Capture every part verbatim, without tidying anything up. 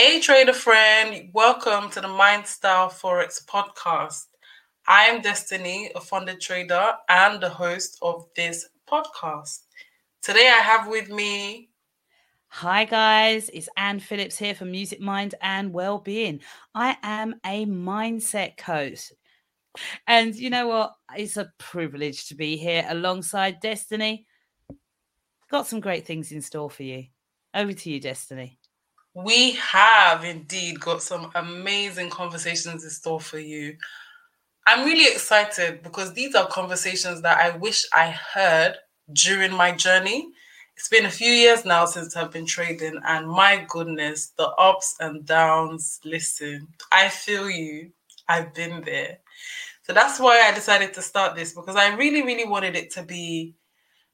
Hey trader friend, welcome to the Mind Style Forex podcast. I am Destiny, a funded trader and the host of this podcast. Today I have with me... Hi guys, it's Ann Phillips here from Music Mind and Wellbeing. I am a mindset coach. And you know what? It's a privilege to be here alongside Destiny. Got some great things in store for you. Over to you, Destiny. We have indeed got some amazing conversations in store for you. I'm really excited because these are conversations that I wish I heard during my journey. It's been a few years now since I've been trading, and my goodness, the ups and downs, listen, I feel you. I've been there. So that's why I decided to start this, because I really, really wanted it to be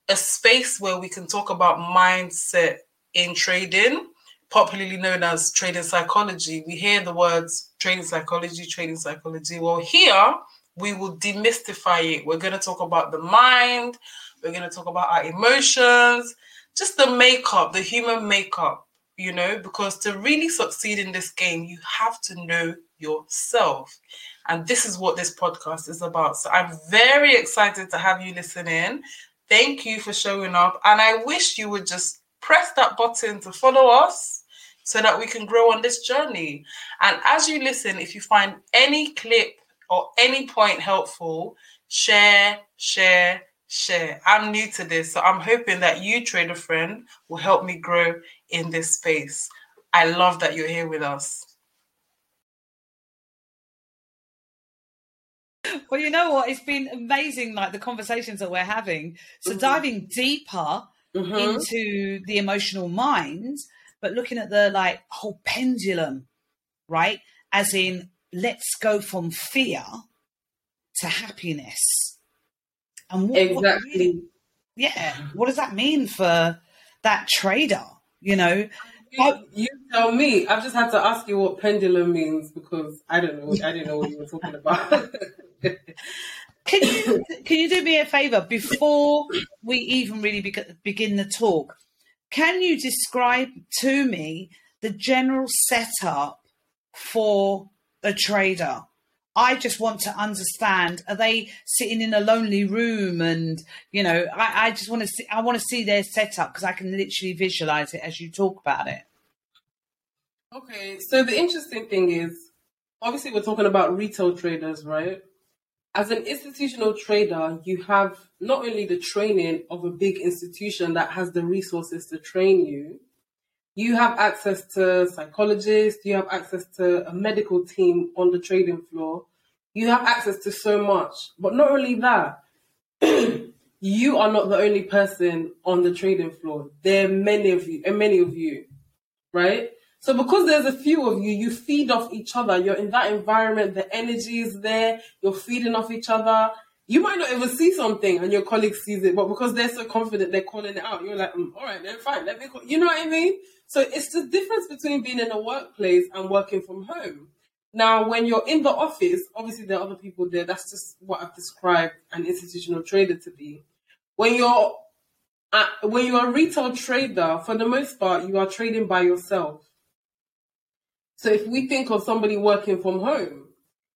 a space where we can talk about mindset in trading, popularly known as trading psychology. We hear the words trading psychology, trading psychology. Well, here we will demystify it. We're going to talk about the mind. We're going to talk about our emotions, just the makeup, the human makeup, you know, because to really succeed in this game, you have to know yourself. And this is what this podcast is about. So I'm very excited to have you listen in. Thank you for showing up. And I wish you would just press that button to follow us, so that we can grow on this journey. And as you listen, if you find any clip or any point helpful, share, share, share. I'm new to this, so I'm hoping that you, trader friend, will help me grow in this space. I love that you're here with us. Well, you know what? It's been amazing, like the conversations that we're having. So mm-hmm. diving deeper mm-hmm. into the emotional mind, but looking at the like whole pendulum, right? As in, let's go from fear to happiness. And what, exactly. What really, yeah. What does that mean for that trader? You know, you, you tell me. I've just had to ask you what pendulum means because I don't know. I didn't know what you were talking about. Can you can you do me a favor before we even really be- begin the talk? Can you describe to me the general setup for a trader? I just want to understand, are they sitting in a lonely room? And, you know, I, I just want to see, I want to see their setup because I can literally visualize it as you talk about it. Okay. So the interesting thing is, obviously we're talking about retail traders, right? As an institutional trader, you have not only the training of a big institution that has the resources to train you, you have access to psychologists, you have access to a medical team on the trading floor, you have access to so much. But not only that, you are not the only person on the trading floor. There are many of you, and many of you, right? So because there's a few of you, you feed off each other. You're in that environment. The energy is there. You're feeding off each other. You might not even see something and your colleague sees it, but because they're so confident, they're calling it out. You're like, mm, all right, then fine. Let me call. You know what I mean? So it's the difference between being in a workplace and working from home. Now, when you're in the office, obviously there are other people there. That's just what I've described an institutional trader to be. When you're, at, when you're a retail trader, for the most part, you are trading by yourself. So if we think of somebody working from home,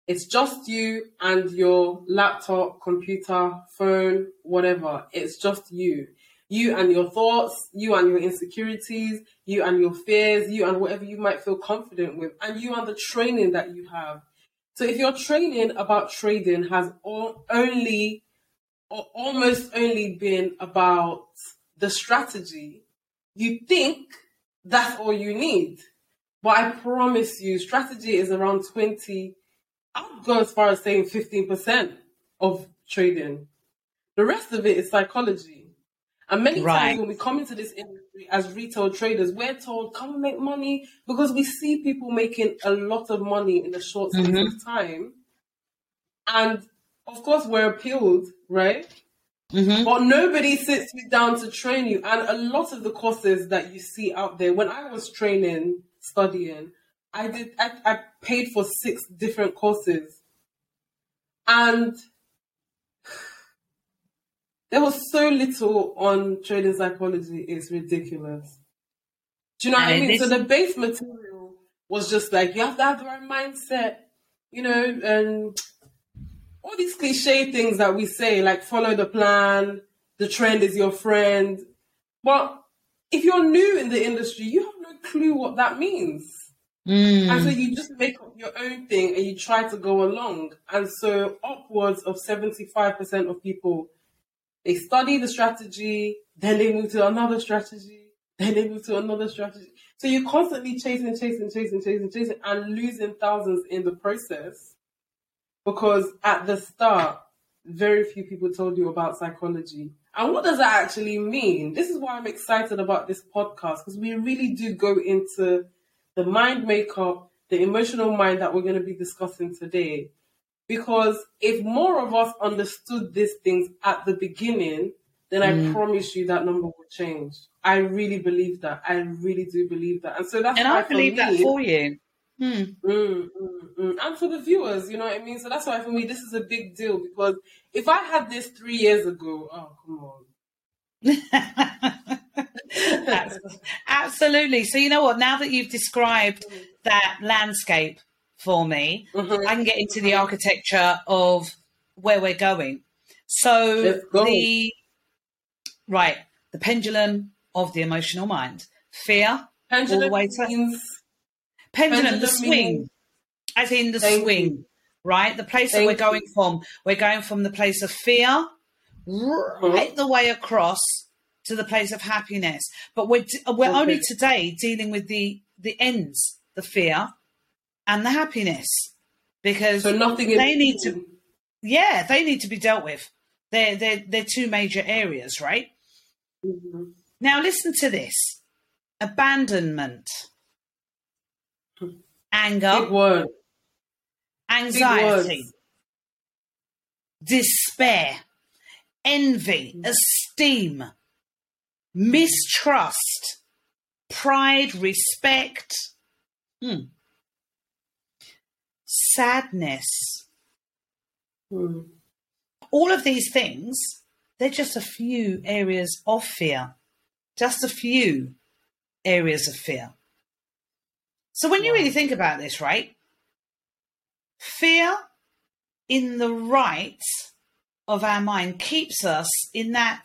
it's just you and your laptop, computer, phone, whatever. It's just you. You and your thoughts, you and your insecurities, you and your fears, you and whatever you might feel confident with, and you and the training that you have. So if your training about trading has all, only or almost only been about the strategy, you think that's all you need. But I promise you, strategy is around twenty. I'll go as far as saying fifteen percent of trading. The rest of it is psychology. And many right. times when we come into this industry as retail traders, we're told, come and make money, because we see people making a lot of money in a short mm-hmm. space of time. And of course, we're appealed, right? Mm-hmm. But nobody sits you down to train you. And a lot of the courses that you see out there, when I was training... studying, I did. I, I paid for six different courses, and there was so little on trading psychology. It's ridiculous. Do you know what I mean? So the base material was just like, you have to have the right mindset, you know, and all these cliche things that we say, like follow the plan, the trend is your friend. But if you're new in the industry, you have no clue what that means. Mm. And so you just make up your own thing and you try to go along. And so upwards of seventy-five percent of people, they study the strategy, then they move to another strategy, then they move to another strategy. So you're constantly chasing, chasing, chasing, chasing, chasing, and losing thousands in the process. Because at the start, very few people told you about psychology. And what does that actually mean? This is why I'm excited about this podcast, because we really do go into the mind makeup, the emotional mind that we're going to be discussing today. Because if more of us understood these things at the beginning, then mm. I promise you that number will change. I really believe that. I really do believe that. And so that's and why I believe for me, that for you. Mm. Mm, mm, mm. And for the viewers, you know what I mean? So that's why for me, this is a big deal, because if I had this three years ago, oh, come on. Absolutely. So you know what, now that you've described that landscape for me, mm-hmm. I can get into the architecture of where we're going. So go. the right the pendulum of the emotional mind, fear, pendulum all the way to means, pendulum, pendulum the swing means, as in the swing you. Right the place thank that we're going you. from we're going from the place of fear right the way across to the place of happiness, but we're we're okay. only today dealing with the the ends, the fear, and the happiness, because so nothing they is need to, yeah, they need to be dealt with. They're they're they're two major areas, right? Mm-hmm. Now listen to this: abandonment, anger, big word. Anxiety, big despair, envy, mm-hmm. esteem. Mistrust, pride, respect, mm. sadness. Mm. All of these things, they're just a few areas of fear, just a few areas of fear. So when you really think about this, right? Fear in the right of our mind keeps us in that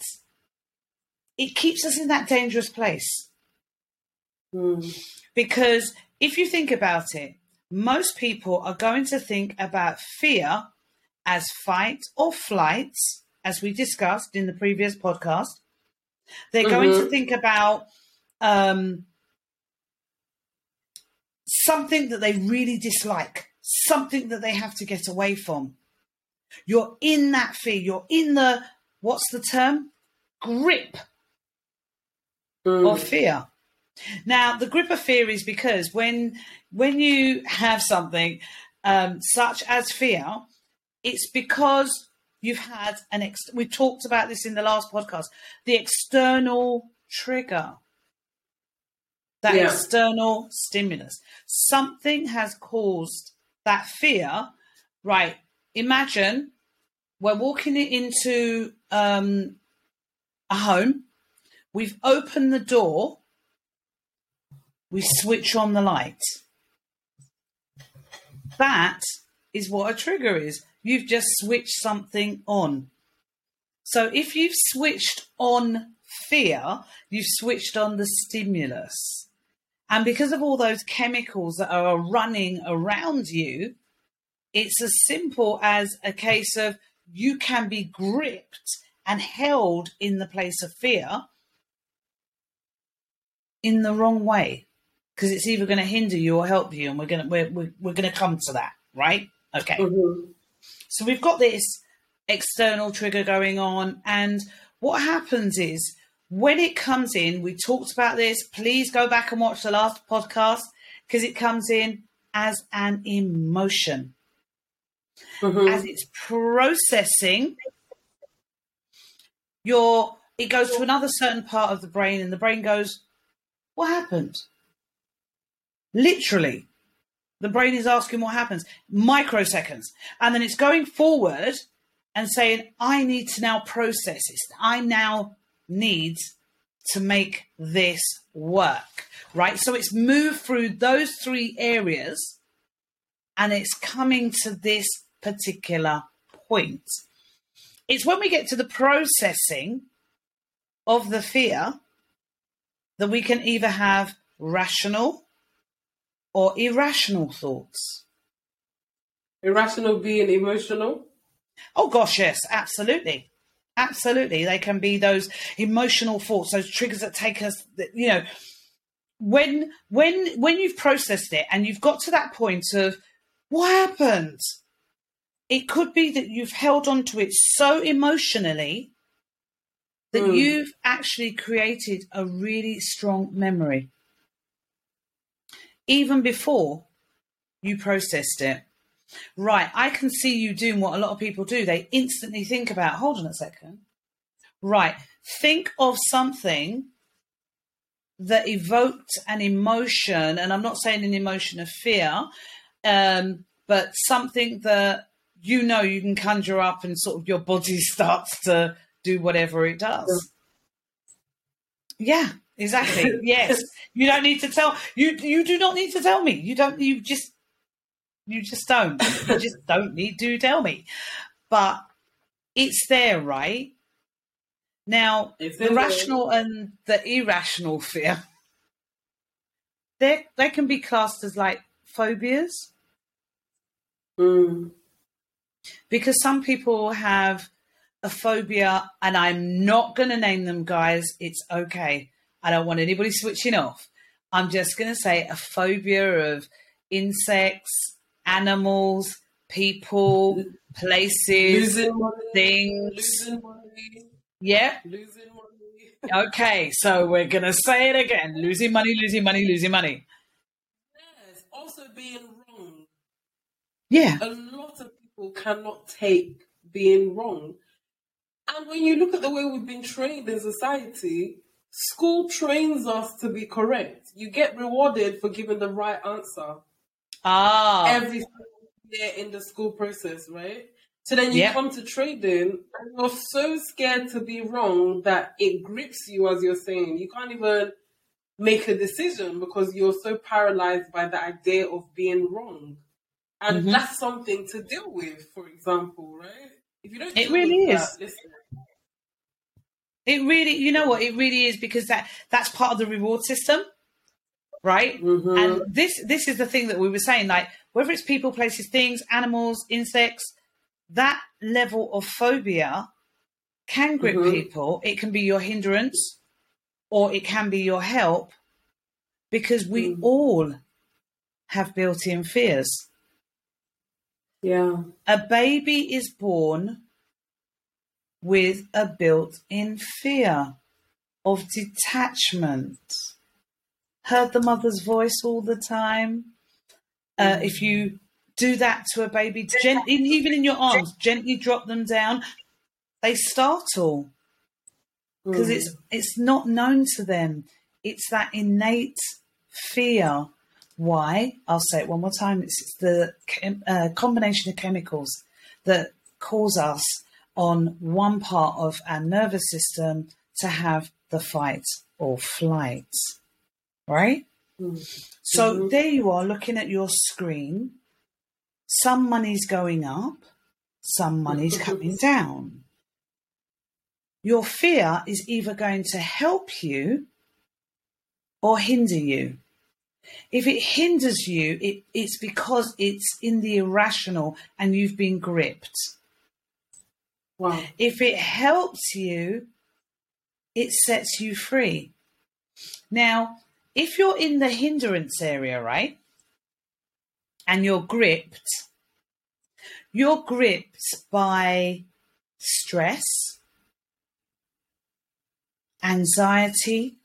It keeps us in that dangerous place. Mm. Because if you think about it, most people are going to think about fear as fight or flight, as we discussed in the previous podcast. They're mm-hmm. going to think about um, something that they really dislike, something that they have to get away from. You're in that fear. You're in the, what's the term? Grip. Or fear. Now, the grip of fear is because when when you have something um, such as fear, it's because you've had an ex. We talked about this in the last podcast. The external trigger, that yeah. external stimulus, something has caused that fear. Right? Imagine we're walking into um, a home. We've opened the door, we switch on the light. That is what a trigger is. You've just switched something on. So if you've switched on fear, you've switched on the stimulus. And because of all those chemicals that are running around you, it's as simple as a case of you can be gripped and held in the place of fear in the wrong way, because it's either going to hinder you or help you, and we're going to we're we're, we're going to come to that, right? Okay. Mm-hmm. So we've got this external trigger going on, and what happens is when it comes in, we talked about this. Please go back and watch the last podcast, because it comes in as an emotion, mm-hmm. as it's processing your. It goes to another certain part of the brain, and the brain goes. What happened? Literally, the brain is asking what happens, microseconds. And then it's going forward and saying, I need to now process this. I now need to make this work, right? So it's moved through those three areas and it's coming to this particular point. It's when we get to the processing of the fear that we can either have rational or irrational thoughts. Irrational being emotional? Oh, gosh, yes, absolutely. Absolutely. They can be those emotional thoughts, those triggers that take us, you know, when when when you've processed it and you've got to that point of what happened? It could be that you've held on to it so emotionally that mm. you've actually created a really strong memory, even before you processed it. Right, I can see you doing what a lot of people do. They instantly think about, hold on a second. Right, think of something that evoked an emotion, and I'm not saying an emotion of fear, um, but something that you know you can conjure up and sort of your body starts to do whatever it does. Yeah, exactly. Yes. You don't need to tell, you you do not need to tell me. You don't, you just... You just don't. You just don't need to tell me. But it's there, right? Now, the rational way. And the irrational fear, they they can be classed as like phobias. Mm. Because some people have a phobia, and I'm not going to name them, guys. It's okay. I don't want anybody switching off. I'm just going to say a phobia of insects, animals, people, places, losing money, things. Losing money. Yeah. Losing money. Okay, so we're going to say it again. Losing money, losing money, losing money. Yes, also being wrong. Yeah. A lot of people cannot take being wrong. And when you look at the way we've been trained in society, school trains us to be correct. You get rewarded for giving the right answer. Ah. Every year in the school process, right? So then you yep. come to trading and you're so scared to be wrong that it grips you, as you're saying. You can't even make a decision because you're so paralyzed by the idea of being wrong. And mm-hmm. that's something to deal with, for example, right? If you don't it really is. That, listen, it really, you know what, it really is, because that, that's part of the reward system. Right? Mm-hmm. And this this is the thing that we were saying, like, whether it's people, places, things, animals, insects, that level of phobia can grip mm-hmm. people. It can be your hindrance or it can be your help, because we mm. all have built-in fears. Yeah. A baby is born with a built-in fear of detachment. Heard the mother's voice all the time. Uh, if you do that to a baby, gently, even in your arms, gently drop them down, they startle because mm. it's it's not known to them. It's that innate fear. Why? I'll say it one more time. It's, it's the chem- uh, combination of chemicals that cause us on one part of our nervous system to have the fight or flight. Right? Mm-hmm. So there you are looking at your screen. Some money's going up, some money's coming down. Your fear is either going to help you or hinder you. If it hinders you, it, it's because it's in the irrational and you've been gripped. Wow. If it helps you, it sets you free. Now, if you're in the hindrance area, right, and you're gripped, you're gripped by stress, anxiety.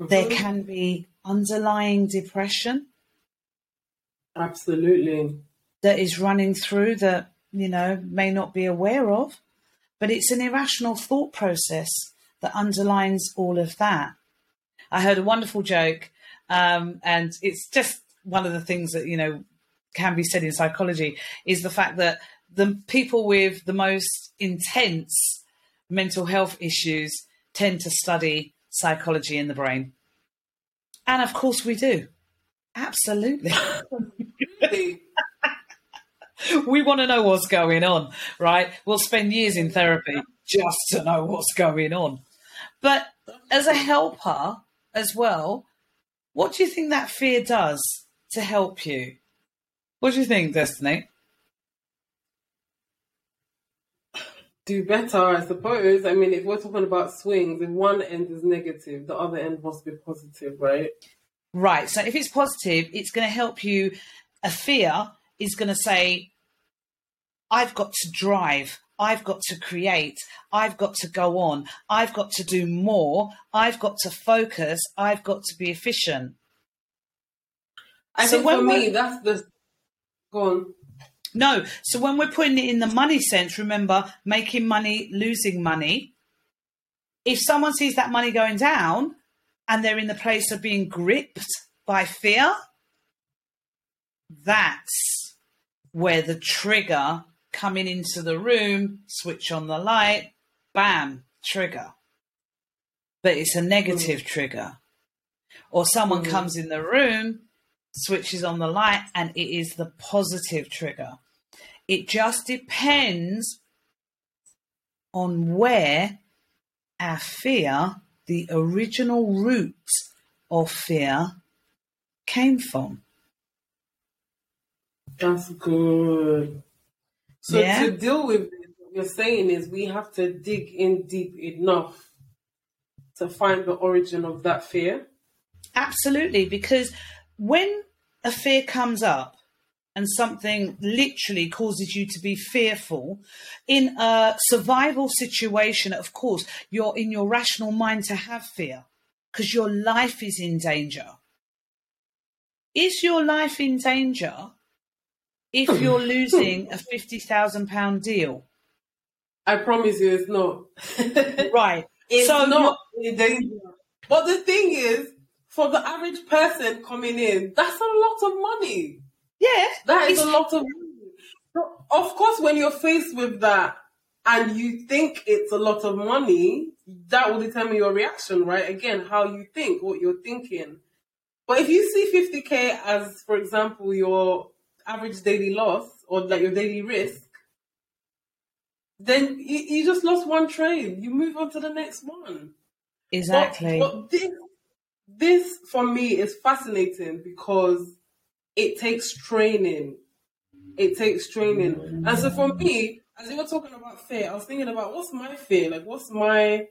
Mm-hmm. There can be underlying depression. Absolutely. That is running through that, you know, may not be aware of, but it's an irrational thought process that underlines all of that. I heard a wonderful joke, um, and it's just one of the things that, you know, can be said in psychology, is the fact that the people with the most intense mental health issues tend to study psychology in the brain. And of course we do. Absolutely. We want to know what's going on, right? We'll spend years in therapy just to know what's going on. But as a helper as well, what do you think that fear does to help you? What do you think, Destiny? Do better, I suppose. I mean, if we're talking about swings, if one end is negative, the other end must be positive, right? Right. So if it's positive, it's going to help you. A fear is going to say, I've got to drive. I've got to create. I've got to go on. I've got to do more. I've got to focus. I've got to be efficient. I so think when for me, that's the... Go on. No. So when we're putting it in the money sense, remember, making money, losing money. If someone sees that money going down and they're in the place of being gripped by fear, that's where the trigger coming into the room, switch on the light, bam, trigger. But it's a negative mm. trigger. Or someone mm. comes in the room, switches on the light, and it is the positive trigger. It just depends on where our fear, the original root of fear, came from. That's good. So yeah. To deal with this, what you're saying is we have to dig in deep enough to find the origin of that fear. Absolutely, because when a fear comes up and something literally causes you to be fearful, in a survival situation, of course, you're in your rational mind to have fear because your life is in danger. Is your life in danger if you're losing a fifty thousand pound deal? I promise you it's not. Right. It's so not in danger. But the thing is, for the average person coming in, that's a lot of money. Yeah. That is a lot of money. Of course, when you're faced with that and you think it's a lot of money, that will determine your reaction, right? Again, how you think, what you're thinking. But if you see fifty K as, for example, your average daily loss or like your daily risk, then you, you just lost one trade. You move on to the next one. Exactly. But, but this, this for me is fascinating because it takes training. It takes training. And so for me, as you were talking about fear, I was thinking about what's my fear? Like what's my,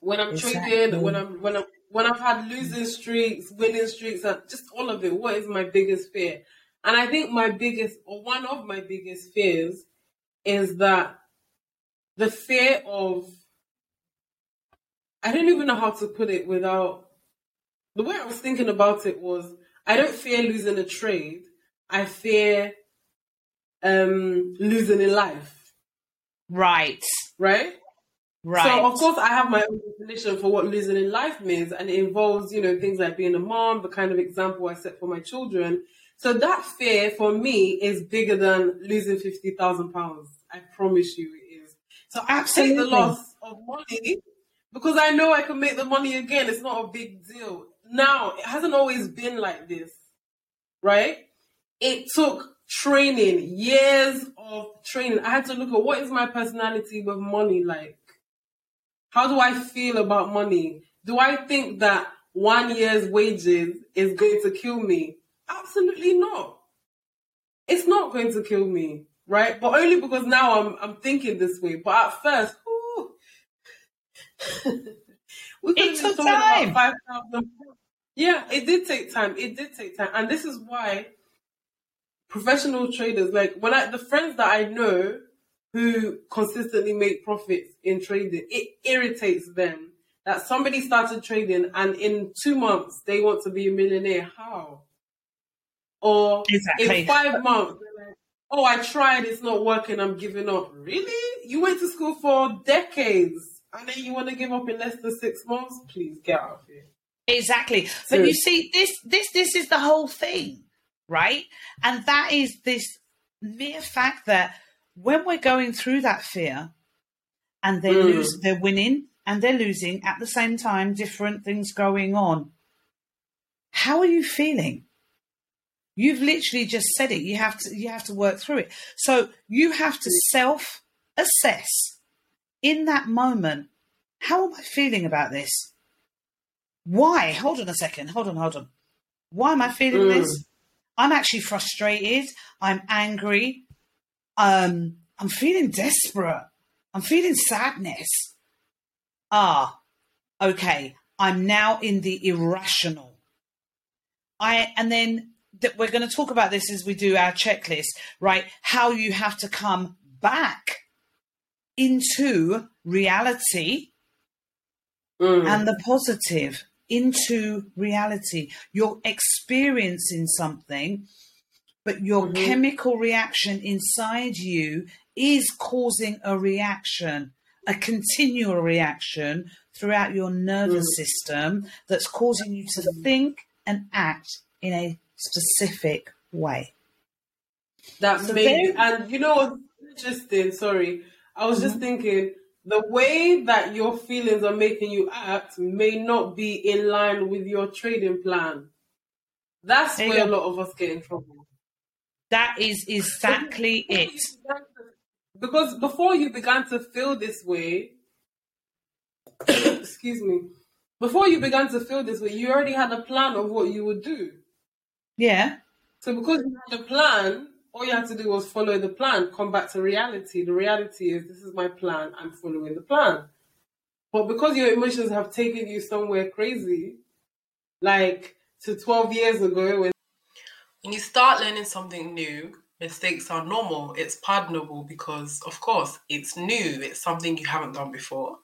when I'm exactly. trading, when I'm when I'm when I've had losing streaks, winning streaks, just all of it, what is my biggest fear? And I think my biggest, or one of my biggest fears, is that the fear of, I don't even know how to put it without, the way I was thinking about it was, I don't fear losing a trade. I fear um, losing in life. Right. Right? Right. So, of course, I have my own definition for what losing in life means. And it involves, you know, things like being a mom, the kind of example I set for my children. So that fear for me is bigger than losing fifty thousand pounds. I promise you it is. So absolutely. I take the loss of money because I know I can make the money again. It's not a big deal. Now, it hasn't always been like this, right? It took training, years of training. I had to look at what is my personality with money like? How do I feel about money? Do I think that one year's wages is going to kill me? Absolutely not. It's not going to kill me, right? But only because now I'm I'm thinking this way. But at first, ooh, we it took time. About five thousand. Yeah, it did take time. It did take time, and this is why professional traders, like when I, the friends that I know who consistently make profits in trading, it irritates them that somebody started trading and in two months they want to be a millionaire. How? Or exactly. In five months, they're like, oh, I tried, it's not working, I'm giving up. Really? You went to school for decades and then you want to give up in less than six months? Please get out of here. Exactly. So, but you see, this, this, this is the whole thing, right? And that is this mere fact that when we're going through that fear and they mm. lose, they're winning, and they're losing at the same time, different things going on. How are you feeling? You've literally just said it. You have to, you have to work through it. So you have to self-assess in that moment. How am I feeling about this? Why? Hold on a second. Hold on, hold on. Why am I feeling mm. this? I'm actually frustrated. I'm angry. Um, I'm feeling desperate. I'm feeling sadness. Ah, okay. I'm now in the irrational. I and then th- we're going to talk about this as we do our checklist, right? How you have to come back into reality mm. and the positive. Into reality. You're experiencing something, but your mm-hmm. chemical reaction inside you is causing a reaction, a continual reaction throughout your nervous mm. system that's causing you to think and act in a specific way. That's so me. And you know, interesting, sorry. I was mm-hmm. just thinking, the way that your feelings are making you act may not be in line with your trading plan. That's there where a lot of us get in trouble. That is exactly it. To, because before you began to feel this way, excuse me, before you began to feel this way, you already had a plan of what you would do. Yeah. So because you had a plan, all you had to do was follow the plan, come back to reality. The reality is, this is my plan, I'm following the plan. But because your emotions have taken you somewhere crazy, like to twelve years ago, when, when you start learning something new, mistakes are normal. It's pardonable because, of course, it's new. It's something you haven't done before.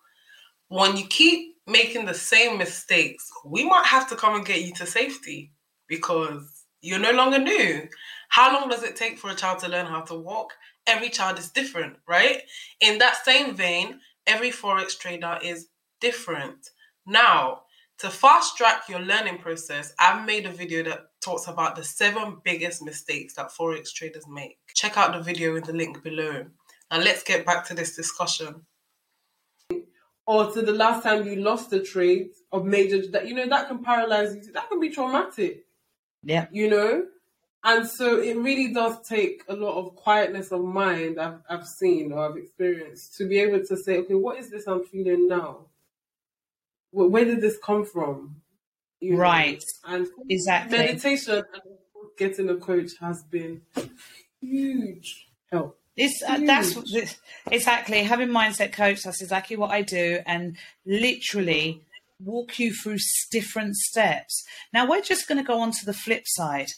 When you keep making the same mistakes, we might have to come and get you to safety because you're no longer new. How long does it take for a child to learn how to walk? Every child is different, right? In that same vein, every Forex trader is different. Now, to fast track your learning process, I've made a video that talks about the seven biggest mistakes that Forex traders make. Check out the video in the link below. Now let's get back to this discussion. Or to the last time you lost a trade of major, that, you know, that can paralyze you. That can be traumatic. Yeah. You know? And so it really does take a lot of quietness of mind I've, I've seen or I've experienced to be able to say, okay, what is this I'm feeling now? Where, where did this come from? You right. Know? And exactly. Meditation and getting a coach has been huge help. It's uh, huge. That's it's, exactly having mindset coach. That's exactly what I do, and literally walk you through different steps. Now we're just going to go on to the flip side,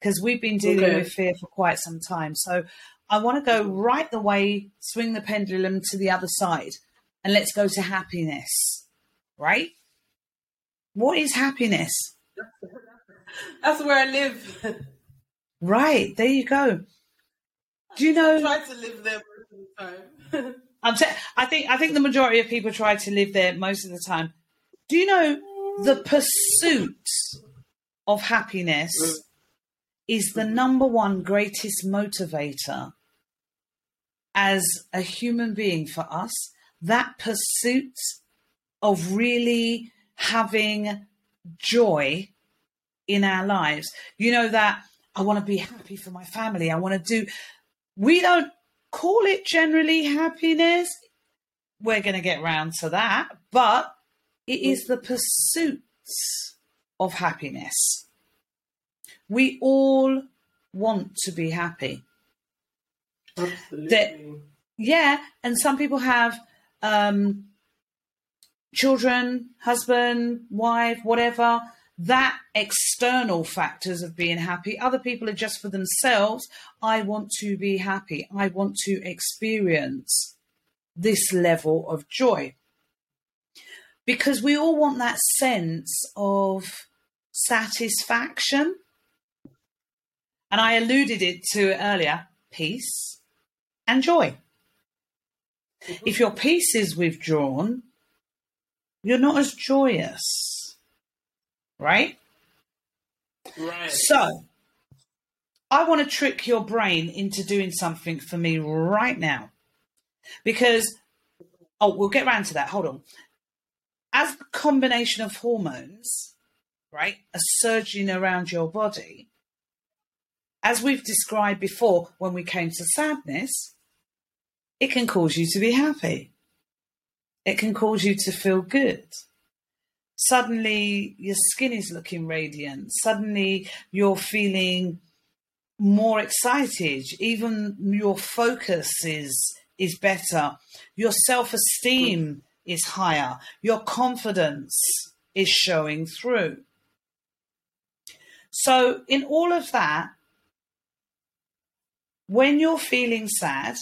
because we've been dealing okay. with fear for quite some time. So I want to go right the way, swing the pendulum to the other side, and let's go to happiness, right? What is happiness? That's where I live. Right, there you go. Do you know... I try to live there most of the time. I'm t- I think, I think the majority of people try to live there most of the time. Do you know the pursuit of happiness... Mm. is the number one greatest motivator as a human being for us, that pursuit of really having joy in our lives. You know that I want to be happy for my family. I want to do, we don't call it generally happiness. We're going to get round to that, but it is the pursuit of happiness. We all want to be happy. Absolutely. That, yeah, and some people have um, children, husband, wife, whatever, that external factors of being happy. Other people are just for themselves. I want to be happy. I want to experience this level of joy. Because we all want that sense of satisfaction. And I alluded it to it earlier, peace and joy. Mm-hmm. If your peace is withdrawn, you're not as joyous, right? Right. So I want to trick your brain into doing something for me right now because, oh, we'll get around to that. Hold on. as the combination of hormones, right, are surging around your body, as we've described before when we came to sadness, it can cause you to be happy. It can cause you to feel good. Suddenly your skin is looking radiant. Suddenly you're feeling more excited. Even your focus is, is better. Your self-esteem is higher. Your confidence is showing through. So in all of that, when you're feeling sad,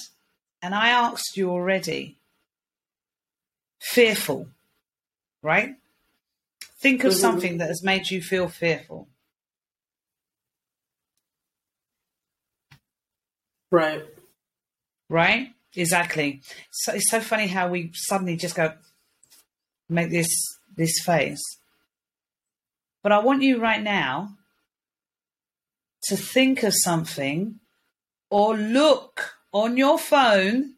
and I asked you already, fearful, right? Think of something that has made you feel fearful. Right. Right? Exactly. So it's so funny how we suddenly just go, make this, this face. But I want you right now to think of something or look on your phone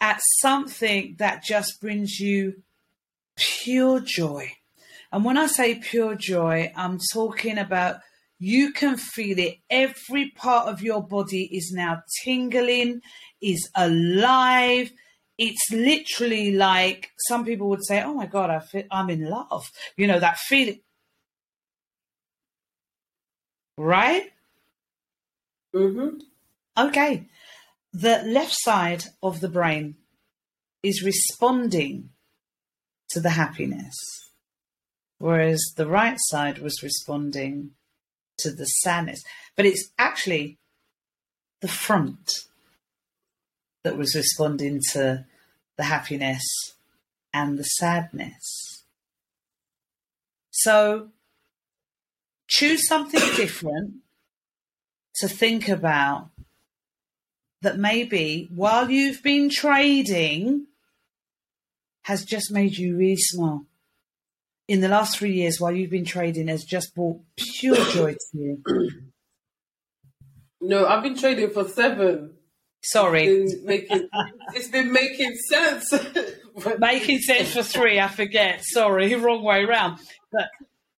at something that just brings you pure joy. And when I say pure joy, I'm talking about you can feel it. Every part of your body is now tingling, is alive. It's literally like some people would say, oh, my God, I feel, I'm in love. You know, that feeling. Right? Mm-hmm. Okay. The left side of the brain is responding to the happiness, whereas the right side was responding to the sadness. But it's actually the front that was responding to the happiness and the sadness. So choose something different to think about that maybe while you've been trading has just made you really smile. In the last three years while you've been trading has just brought pure joy to you. No, I've been trading for seven. Sorry. It's been making, it's been making sense. Making sense for three, I forget. Sorry, wrong way around. But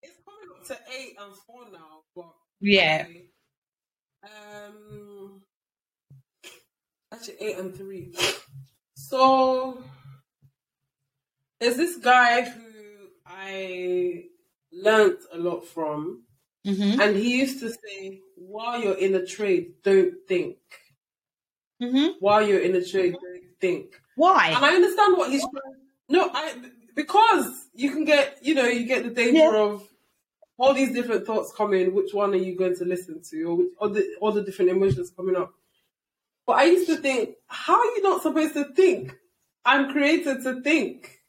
it's coming up to eight and four now. But yeah. Okay. Um... Actually, eight and three. So, there's this guy who I learnt a lot from, mm-hmm. and he used to say, while you're in a trade, don't think. Mm-hmm. While you're in a trade, don't think. Why? And I understand what he's trying. No, I because you can get, you know, you get the danger yeah. of all these different thoughts coming. Which one are you going to listen to, or which, all the all the different emotions coming up? But I used to think, how are you not supposed to think? I'm created to think.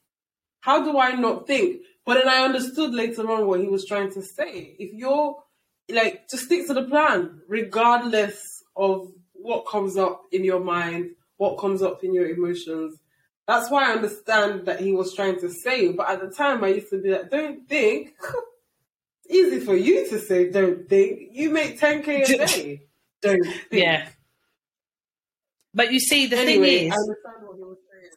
How do I not think? But then I understood later on what he was trying to say. If you're, like, just stick to the plan, regardless of what comes up in your mind, what comes up in your emotions. That's why I understand that he was trying to say. But at the time, I used to be like, don't think. It's easy for you to say, don't think. You make ten K a day. Don't think. Yeah. But you see, the anyway, thing is, I understand what you were saying.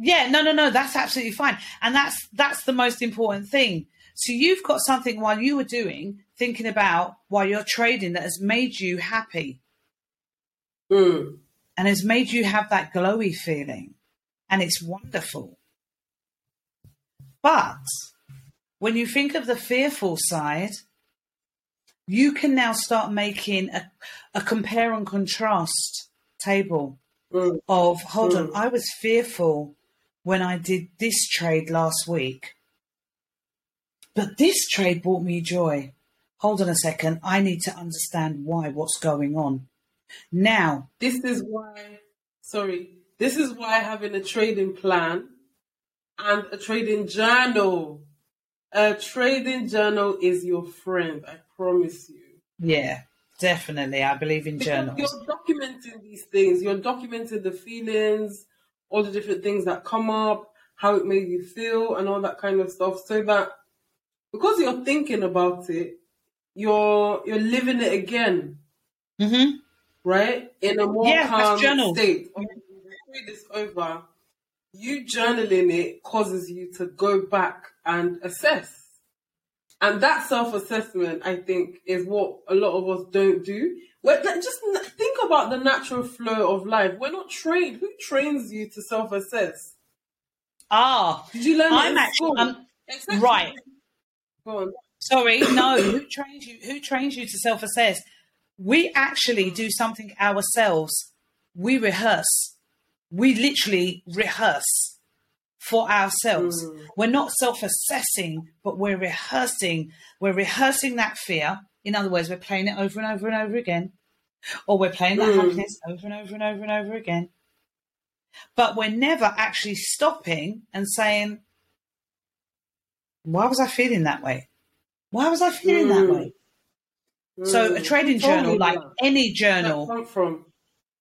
Yeah, no, no, no, that's absolutely fine. And that's that's the most important thing. So you've got something while you were doing, thinking about while you're trading that has made you happy. Mm. And has made you have that glowy feeling. And it's wonderful. But when you think of the fearful side, you can now start making a, a compare and contrast table of, hold on, I was fearful when I did this trade last week, but this trade brought me joy. Hold on a second, I need to understand why, what's going on. Now, this is why, sorry, this is why having a trading plan and a trading journal, a trading journal is your friend, I promise you. Yeah. Definitely, I believe in journals. Because you're documenting these things. You're documenting the feelings, all the different things that come up, how it made you feel, and all that kind of stuff. So that because you're thinking about it, you're you're living it again, mm-hmm. right? In a more yeah, calm state. This over, you journaling it causes you to go back and assess. And that self-assessment, I think, is what a lot of us don't do. We're, like, just think about the natural flow of life. We're not trained. Who trains you to self-assess? Ah, oh, did you learn I'm that actually, um, exactly. Right. Go on. Sorry, no. Who trains you? Who trains you to self-assess? We actually do something ourselves. We rehearse. We literally rehearse for ourselves. Mm. We're not self-assessing, but we're rehearsing. We're rehearsing that fear. In other words, we're playing it over and over and over again, or we're playing mm. that happiness over and over and over and over again. But we're never actually stopping and saying, why was I feeling that way? Why was I feeling mm. that way? Mm. So a trading journal, like that. Any journal. Where did that come from?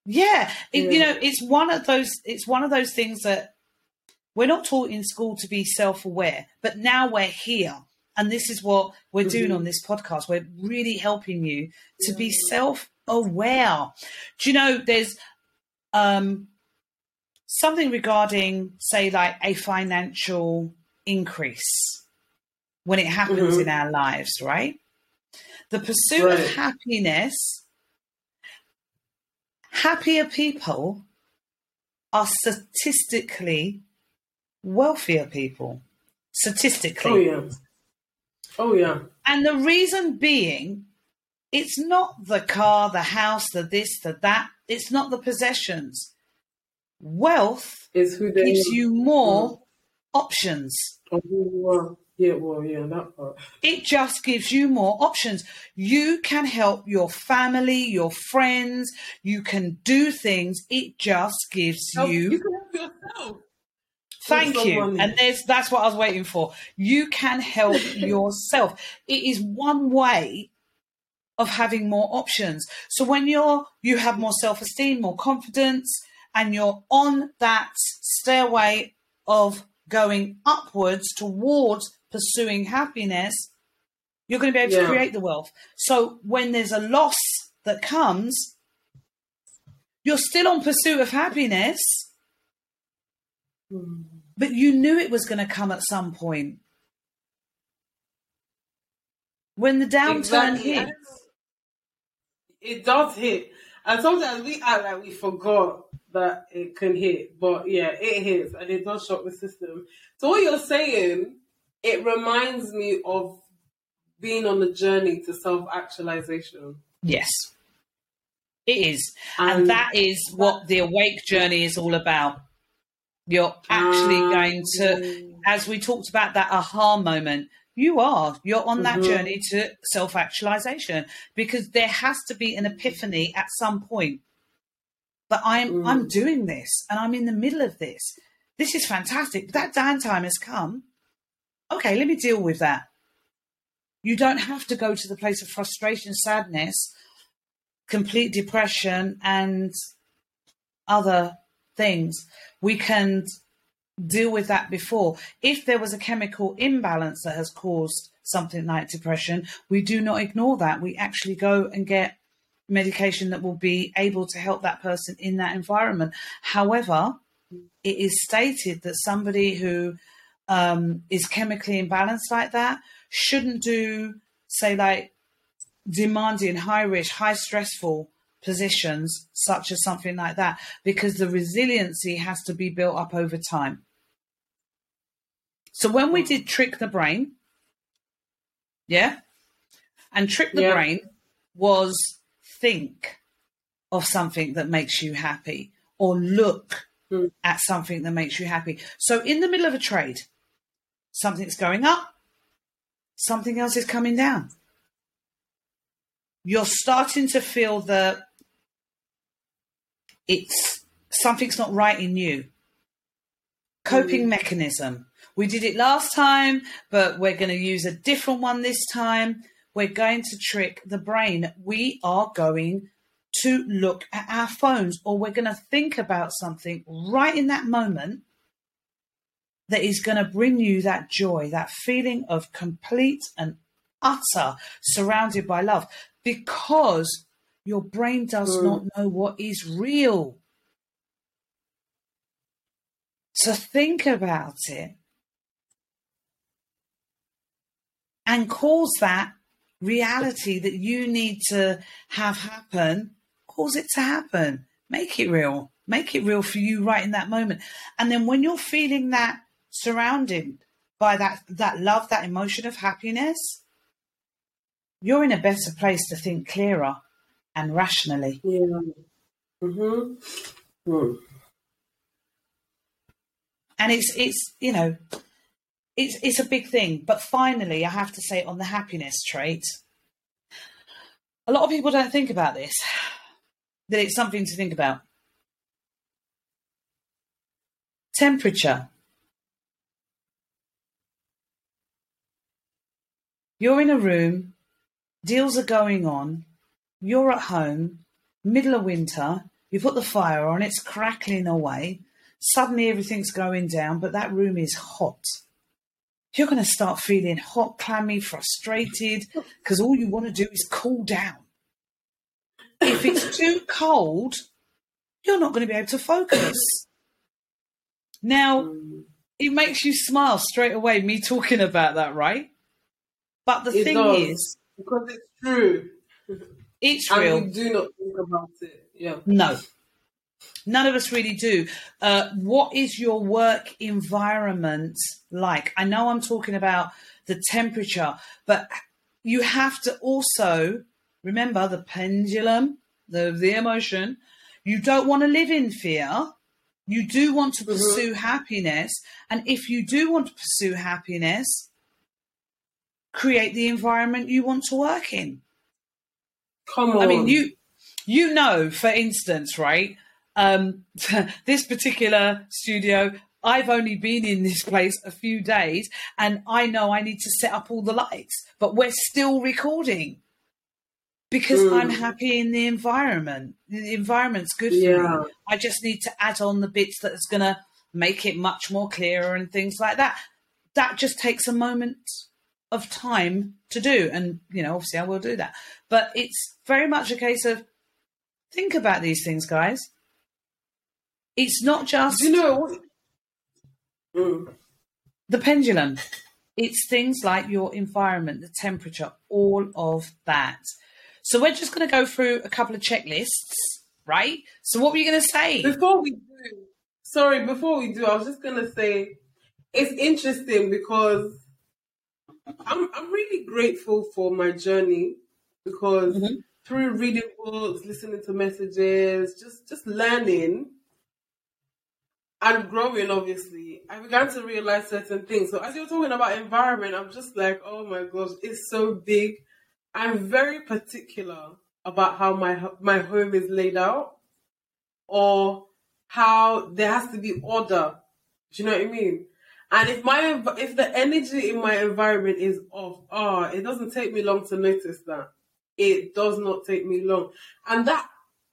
Yeah, it, yeah. You know, it's one of those, it's one of those things that we're not taught in school to be self-aware, but now we're here. And this is what we're mm-hmm. doing on this podcast. We're really helping you to yeah. be self-aware. Do you know, there's um, something regarding, say, like a financial increase when it happens mm-hmm. in our lives, right? The pursuit right. of happiness, happier people are statistically wealthier people, statistically. Oh, yeah. Oh, yeah. And the reason being, it's not the car, the house, the this, the that. It's not the possessions. Wealth gives you more mm. options. Oh, well, yeah, well, yeah, that part. It just gives you more options. You can help your family, your friends. You can do things. It just gives help, you... You can help yourself. Thank you. And there's, that's what I was waiting for. You can help yourself. It is one way of having more options. So when you're, you have more self-esteem, more confidence, and you're on that stairway of going upwards towards pursuing happiness, you're going to be able yeah. to create the wealth. So when there's a loss that comes, you're still on pursuit of happiness, mm. but you knew it was going to come at some point. When the downturn exactly. hits. It does hit. And sometimes we act like we forgot that it can hit. But yeah, it hits and it does shock the system. So what you're saying, it reminds me of being on the journey to self-actualization. Yes, it is. And, and that is what the Awake Journey is all about. You're actually um, going to, as we talked about that aha moment, you are, you're on that mm-hmm. journey to self-actualization, because there has to be an epiphany at some point. But I'm, mm. I'm doing this and I'm in the middle of this. This is fantastic. That downtime has come. Okay, let me deal with that. You don't have to go to the place of frustration, sadness, complete depression and other things. We can deal with that before. If there was a chemical imbalance that has caused something like depression, we do not ignore that. We actually go and get medication that will be able to help that person in that environment. However, it is stated that somebody who um, is chemically imbalanced like that shouldn't do, say, like demanding, high risk, high stressful positions such as something like that, because the resiliency has to be built up over time. So when we did Trick the Brain, yeah, and Trick the yeah. Brain was think of something that makes you happy or look mm. at something that makes you happy. So in the middle of a trade, something's going up, something else is coming down. You're starting to feel that it's something's not right in you. Coping mm. mechanism. We did it last time, but we're going to use a different one this time. We're going to trick the brain. We are going to look at our phones, or we're going to think about something right in that moment that is going to bring you that joy, that feeling of complete and utter surrounded by love, because your brain does mm. not know what is real. So think about it and cause that reality that you need to have happen, cause it to happen. Make it real. Make it real for you right in that moment. And then when you're feeling that surrounded by that, that love, that emotion of happiness, you're in a better place to think clearer and rationally. Yeah. Mm-hmm. Mm. And it's, it's, you know, it's, it's a big thing. But finally, I have to say on the happiness trait, a lot of people don't think about this, that it's something to think about. Temperature. You're in a room, deals are going on, you're at home, middle of winter, you put the fire on, it's crackling away, suddenly everything's going down, but that room is hot. You're going to start feeling hot, clammy, frustrated, because all you want to do is cool down. If it's too cold, you're not going to be able to focus. Now, it makes you smile straight away, me talking about that, right? But the it thing does, is... Because it's true. It's and real. And we do not think about it. Yeah. No. None of us really do. Uh, what is your work environment like? I know I'm talking about the temperature, but you have to also remember the pendulum, the, the emotion. You don't want to live in fear. You do want to pursue mm-hmm. happiness. And if you do want to pursue happiness... create the environment you want to work in. Come on. I mean, you you know, for instance, right, um, this particular studio, I've only been in this place a few days and I know I need to set up all the lights, but we're still recording because mm. I'm happy in the environment. The environment's good for yeah. me. I just need to add on the bits that's going to make it much more clearer and things like that. That just takes a moment of time to do, and you know, obviously I will do that, but it's very much a case of think about these things, guys. It's not just you know mm. the pendulum, it's things like your environment, the temperature, all of that. So we're just going to go through a couple of checklists, right? So what were you going to say before we do sorry before we do I was just going to say it's interesting because I'm I'm really grateful for my journey because mm-hmm. through reading books, listening to messages, just, just learning and growing, obviously, I began to realize certain things. So as you're talking about environment, I'm just like, oh my gosh, it's so big. I'm very particular about how my my home is laid out or how there has to be order. Do you know what I mean? And if my if the energy in my environment is off, ah, oh, it doesn't take me long to notice that. It does not take me long. And that,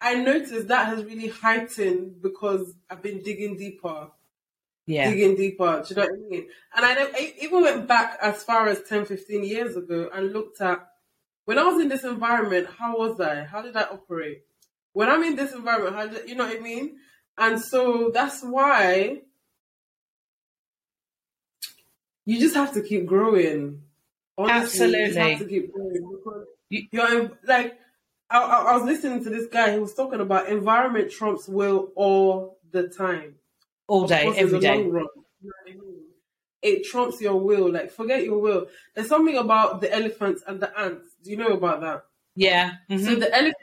I noticed that has really heightened because I've been digging deeper. Yeah. Digging deeper, do you know what I mean? And I, I even went back as far as ten, fifteen years ago and looked at, when I was in this environment, how was I? How did I operate? When I'm in this environment, how did, you know what I mean? And so that's why... you just have to keep growing. Honestly, absolutely. You just have to keep growing. Because you're, like, I, I was listening to this guy who was talking about environment trumps will all the time. All day, every day. Long run, you know what I mean? It trumps your will. Like, forget your will. There's something about the elephants and the ants. Do you know about that? Yeah. Mm-hmm. So the elephant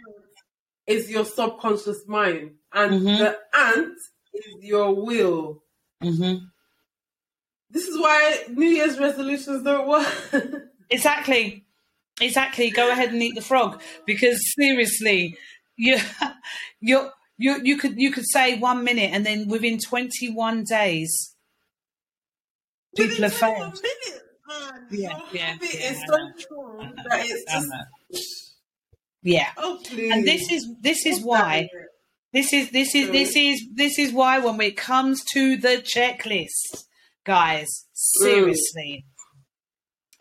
is your subconscious mind. And mm-hmm. the ant is your will. Mm-hmm. This is why New Year's resolutions don't work. Exactly. Exactly. Go ahead and eat the frog. Because seriously, you you you you could you could say one minute and then within twenty-one days people have failed. Man, yeah, yeah, yeah, it's so true that it's just... yeah. Oh, please. And this is this is why this is this is this is this is why when it comes to the checklist. Guys, seriously.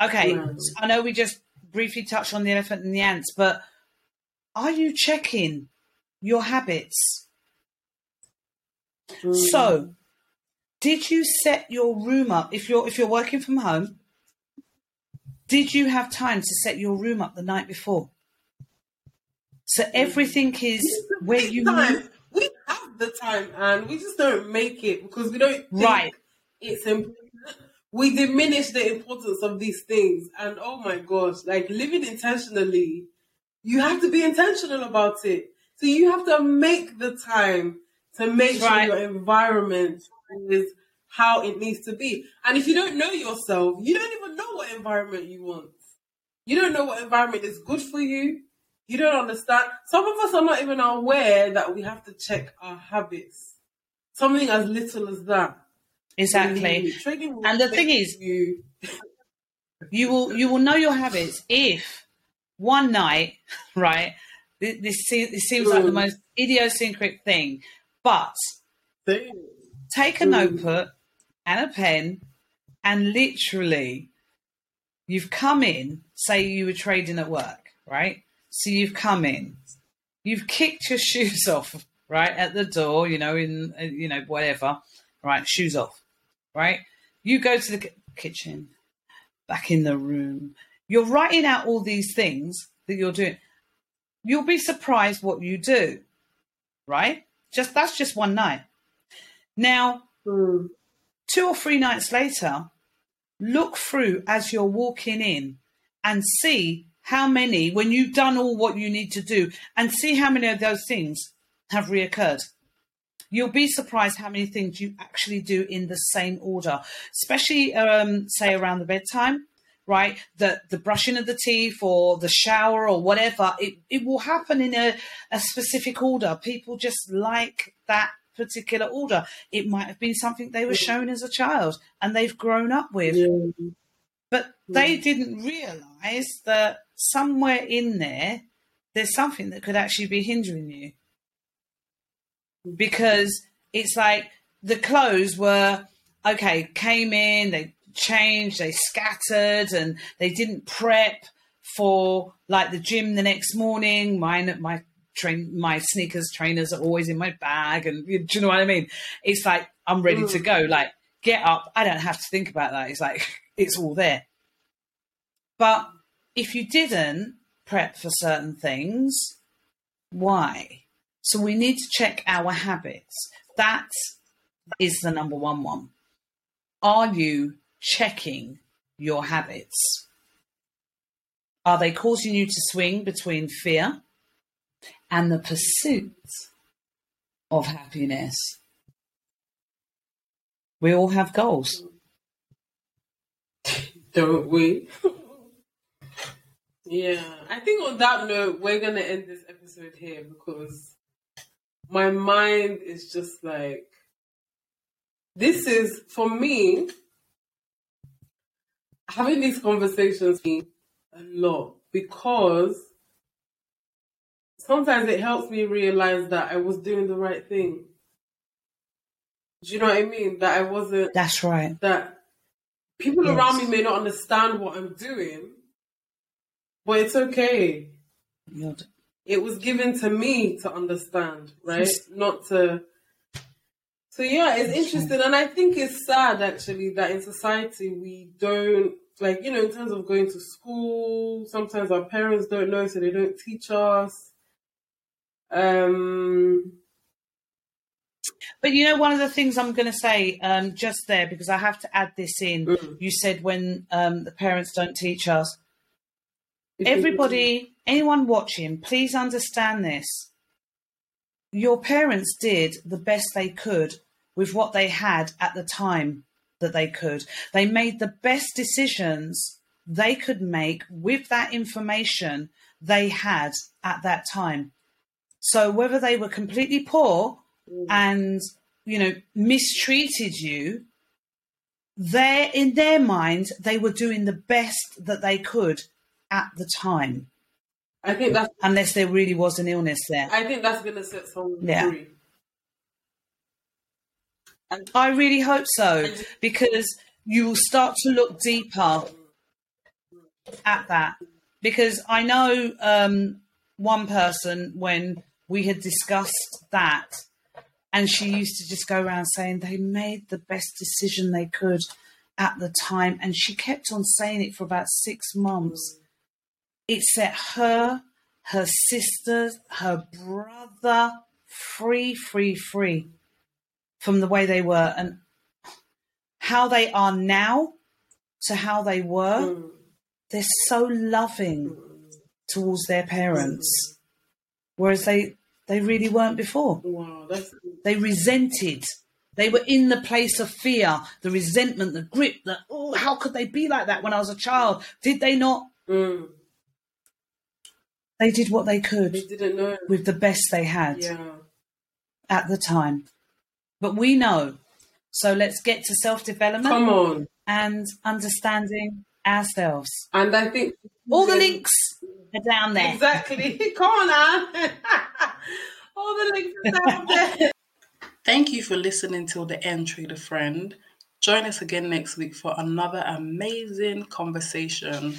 Mm. Okay, mm. So I know we just briefly touched on the elephant and the ants, but are you checking your habits? Mm. So Did you set your room up? If you're if you're working from home, did you have time to set your room up the night before? So everything is where you need. We have the time, and we just don't make it because we don't think right. it's important. We diminish the importance of these things. And oh my gosh, like living intentionally, you have to be intentional about it. So you have to make the time to make right. sure your environment is how it needs to be. And if you don't know yourself, you don't even know what environment you want. You don't know what environment is good for you. You don't understand. Some of us are not even aware that we have to check our habits. Something as little as that. Exactly. And the thing is, you. you will you will know your habits if one night, right, this, this, this seems like the most idiosyncratic thing, but take a notebook and a pen and literally you've come in, say you were trading at work, right? So you've come in, you've kicked your shoes off, right, at the door, you know, in, you know, whatever, right, shoes off, right? You go to the k- kitchen, back in the room. You're writing out all these things that you're doing. You'll be surprised what you do, right? Just that's just one night. Now, two or three nights later, look through as you're walking in and see how many, when you've done all what you need to do, and see how many of those things have reoccurred. You'll be surprised how many things you actually do in the same order, especially, um, say, around the bedtime, right? The, the brushing of the teeth or the shower or whatever, it, it will happen in a, a specific order. People just like that particular order. It might have been something they were shown as a child and they've grown up with. Yeah. But yeah. they didn't realise that somewhere in there, there's something that could actually be hindering you. Because it's like the clothes were, okay, came in, they changed, they scattered, and they didn't prep for like the gym the next morning. Mine, my train, my sneakers, trainers are always in my bag, and do you know what I mean? It's like I'm ready to go. Like get up, I don't have to think about that. It's like it's all there. But if you didn't prep for certain things, why? So we need to check our habits. That is the number one one. Are you checking your habits? Are they causing you to swing between fear and the pursuit of happiness? We all have goals. Don't we? Yeah. I think on that note, we're going to end this episode here because my mind is just like, this is, for me, having these conversations means a lot because sometimes it helps me realize that I was doing the right thing. Do you know what I mean? That I wasn't... That's right. That people yes. around me may not understand what I'm doing, but it's okay. You're... It was given to me to understand, right? Not to... So, yeah, it's interesting. And I think it's sad, actually, that in society we don't... Like, you know, in terms of going to school, sometimes our parents don't know, so they don't teach us. Um, But, you know, one of the things I'm going to say um, just there, because I have to add this in, mm. you said when um, the parents don't teach us, everybody... Anyone watching, please understand this. Your parents did the best they could with what they had at the time that they could. They made the best decisions they could make with that information they had at that time. So whether they were completely poor and, you know, mistreated you, they're, in their mind, they were doing the best that they could at the time. I think that's unless there really was an illness there. I think that's going to set someone yeah. free. And I really hope so, because you will start to look deeper at that. Because I know um, one person, when we had discussed that, And she used to just go around saying they made the best decision they could at the time. And she kept on saying it for about six months. It set her, her sisters, her brother free, free, free from the way they were and how they are now to how they were. Mm. They're so loving towards their parents, whereas they... They really weren't before. Wow, that's... They resented. They were in the place of fear, the resentment, the grip, the, oh, how could they be like that when I was a child? Did they not? Mm. They did what they could. They didn't know. With the best they had yeah. at the time. But we know. So let's get to self-development. Come on. And understanding ourselves. And I think... All the links... down there. Exactly. Come on now. All the links are down there. Thank you for listening till the end, Trader Friend. Join us again next week for another amazing conversation.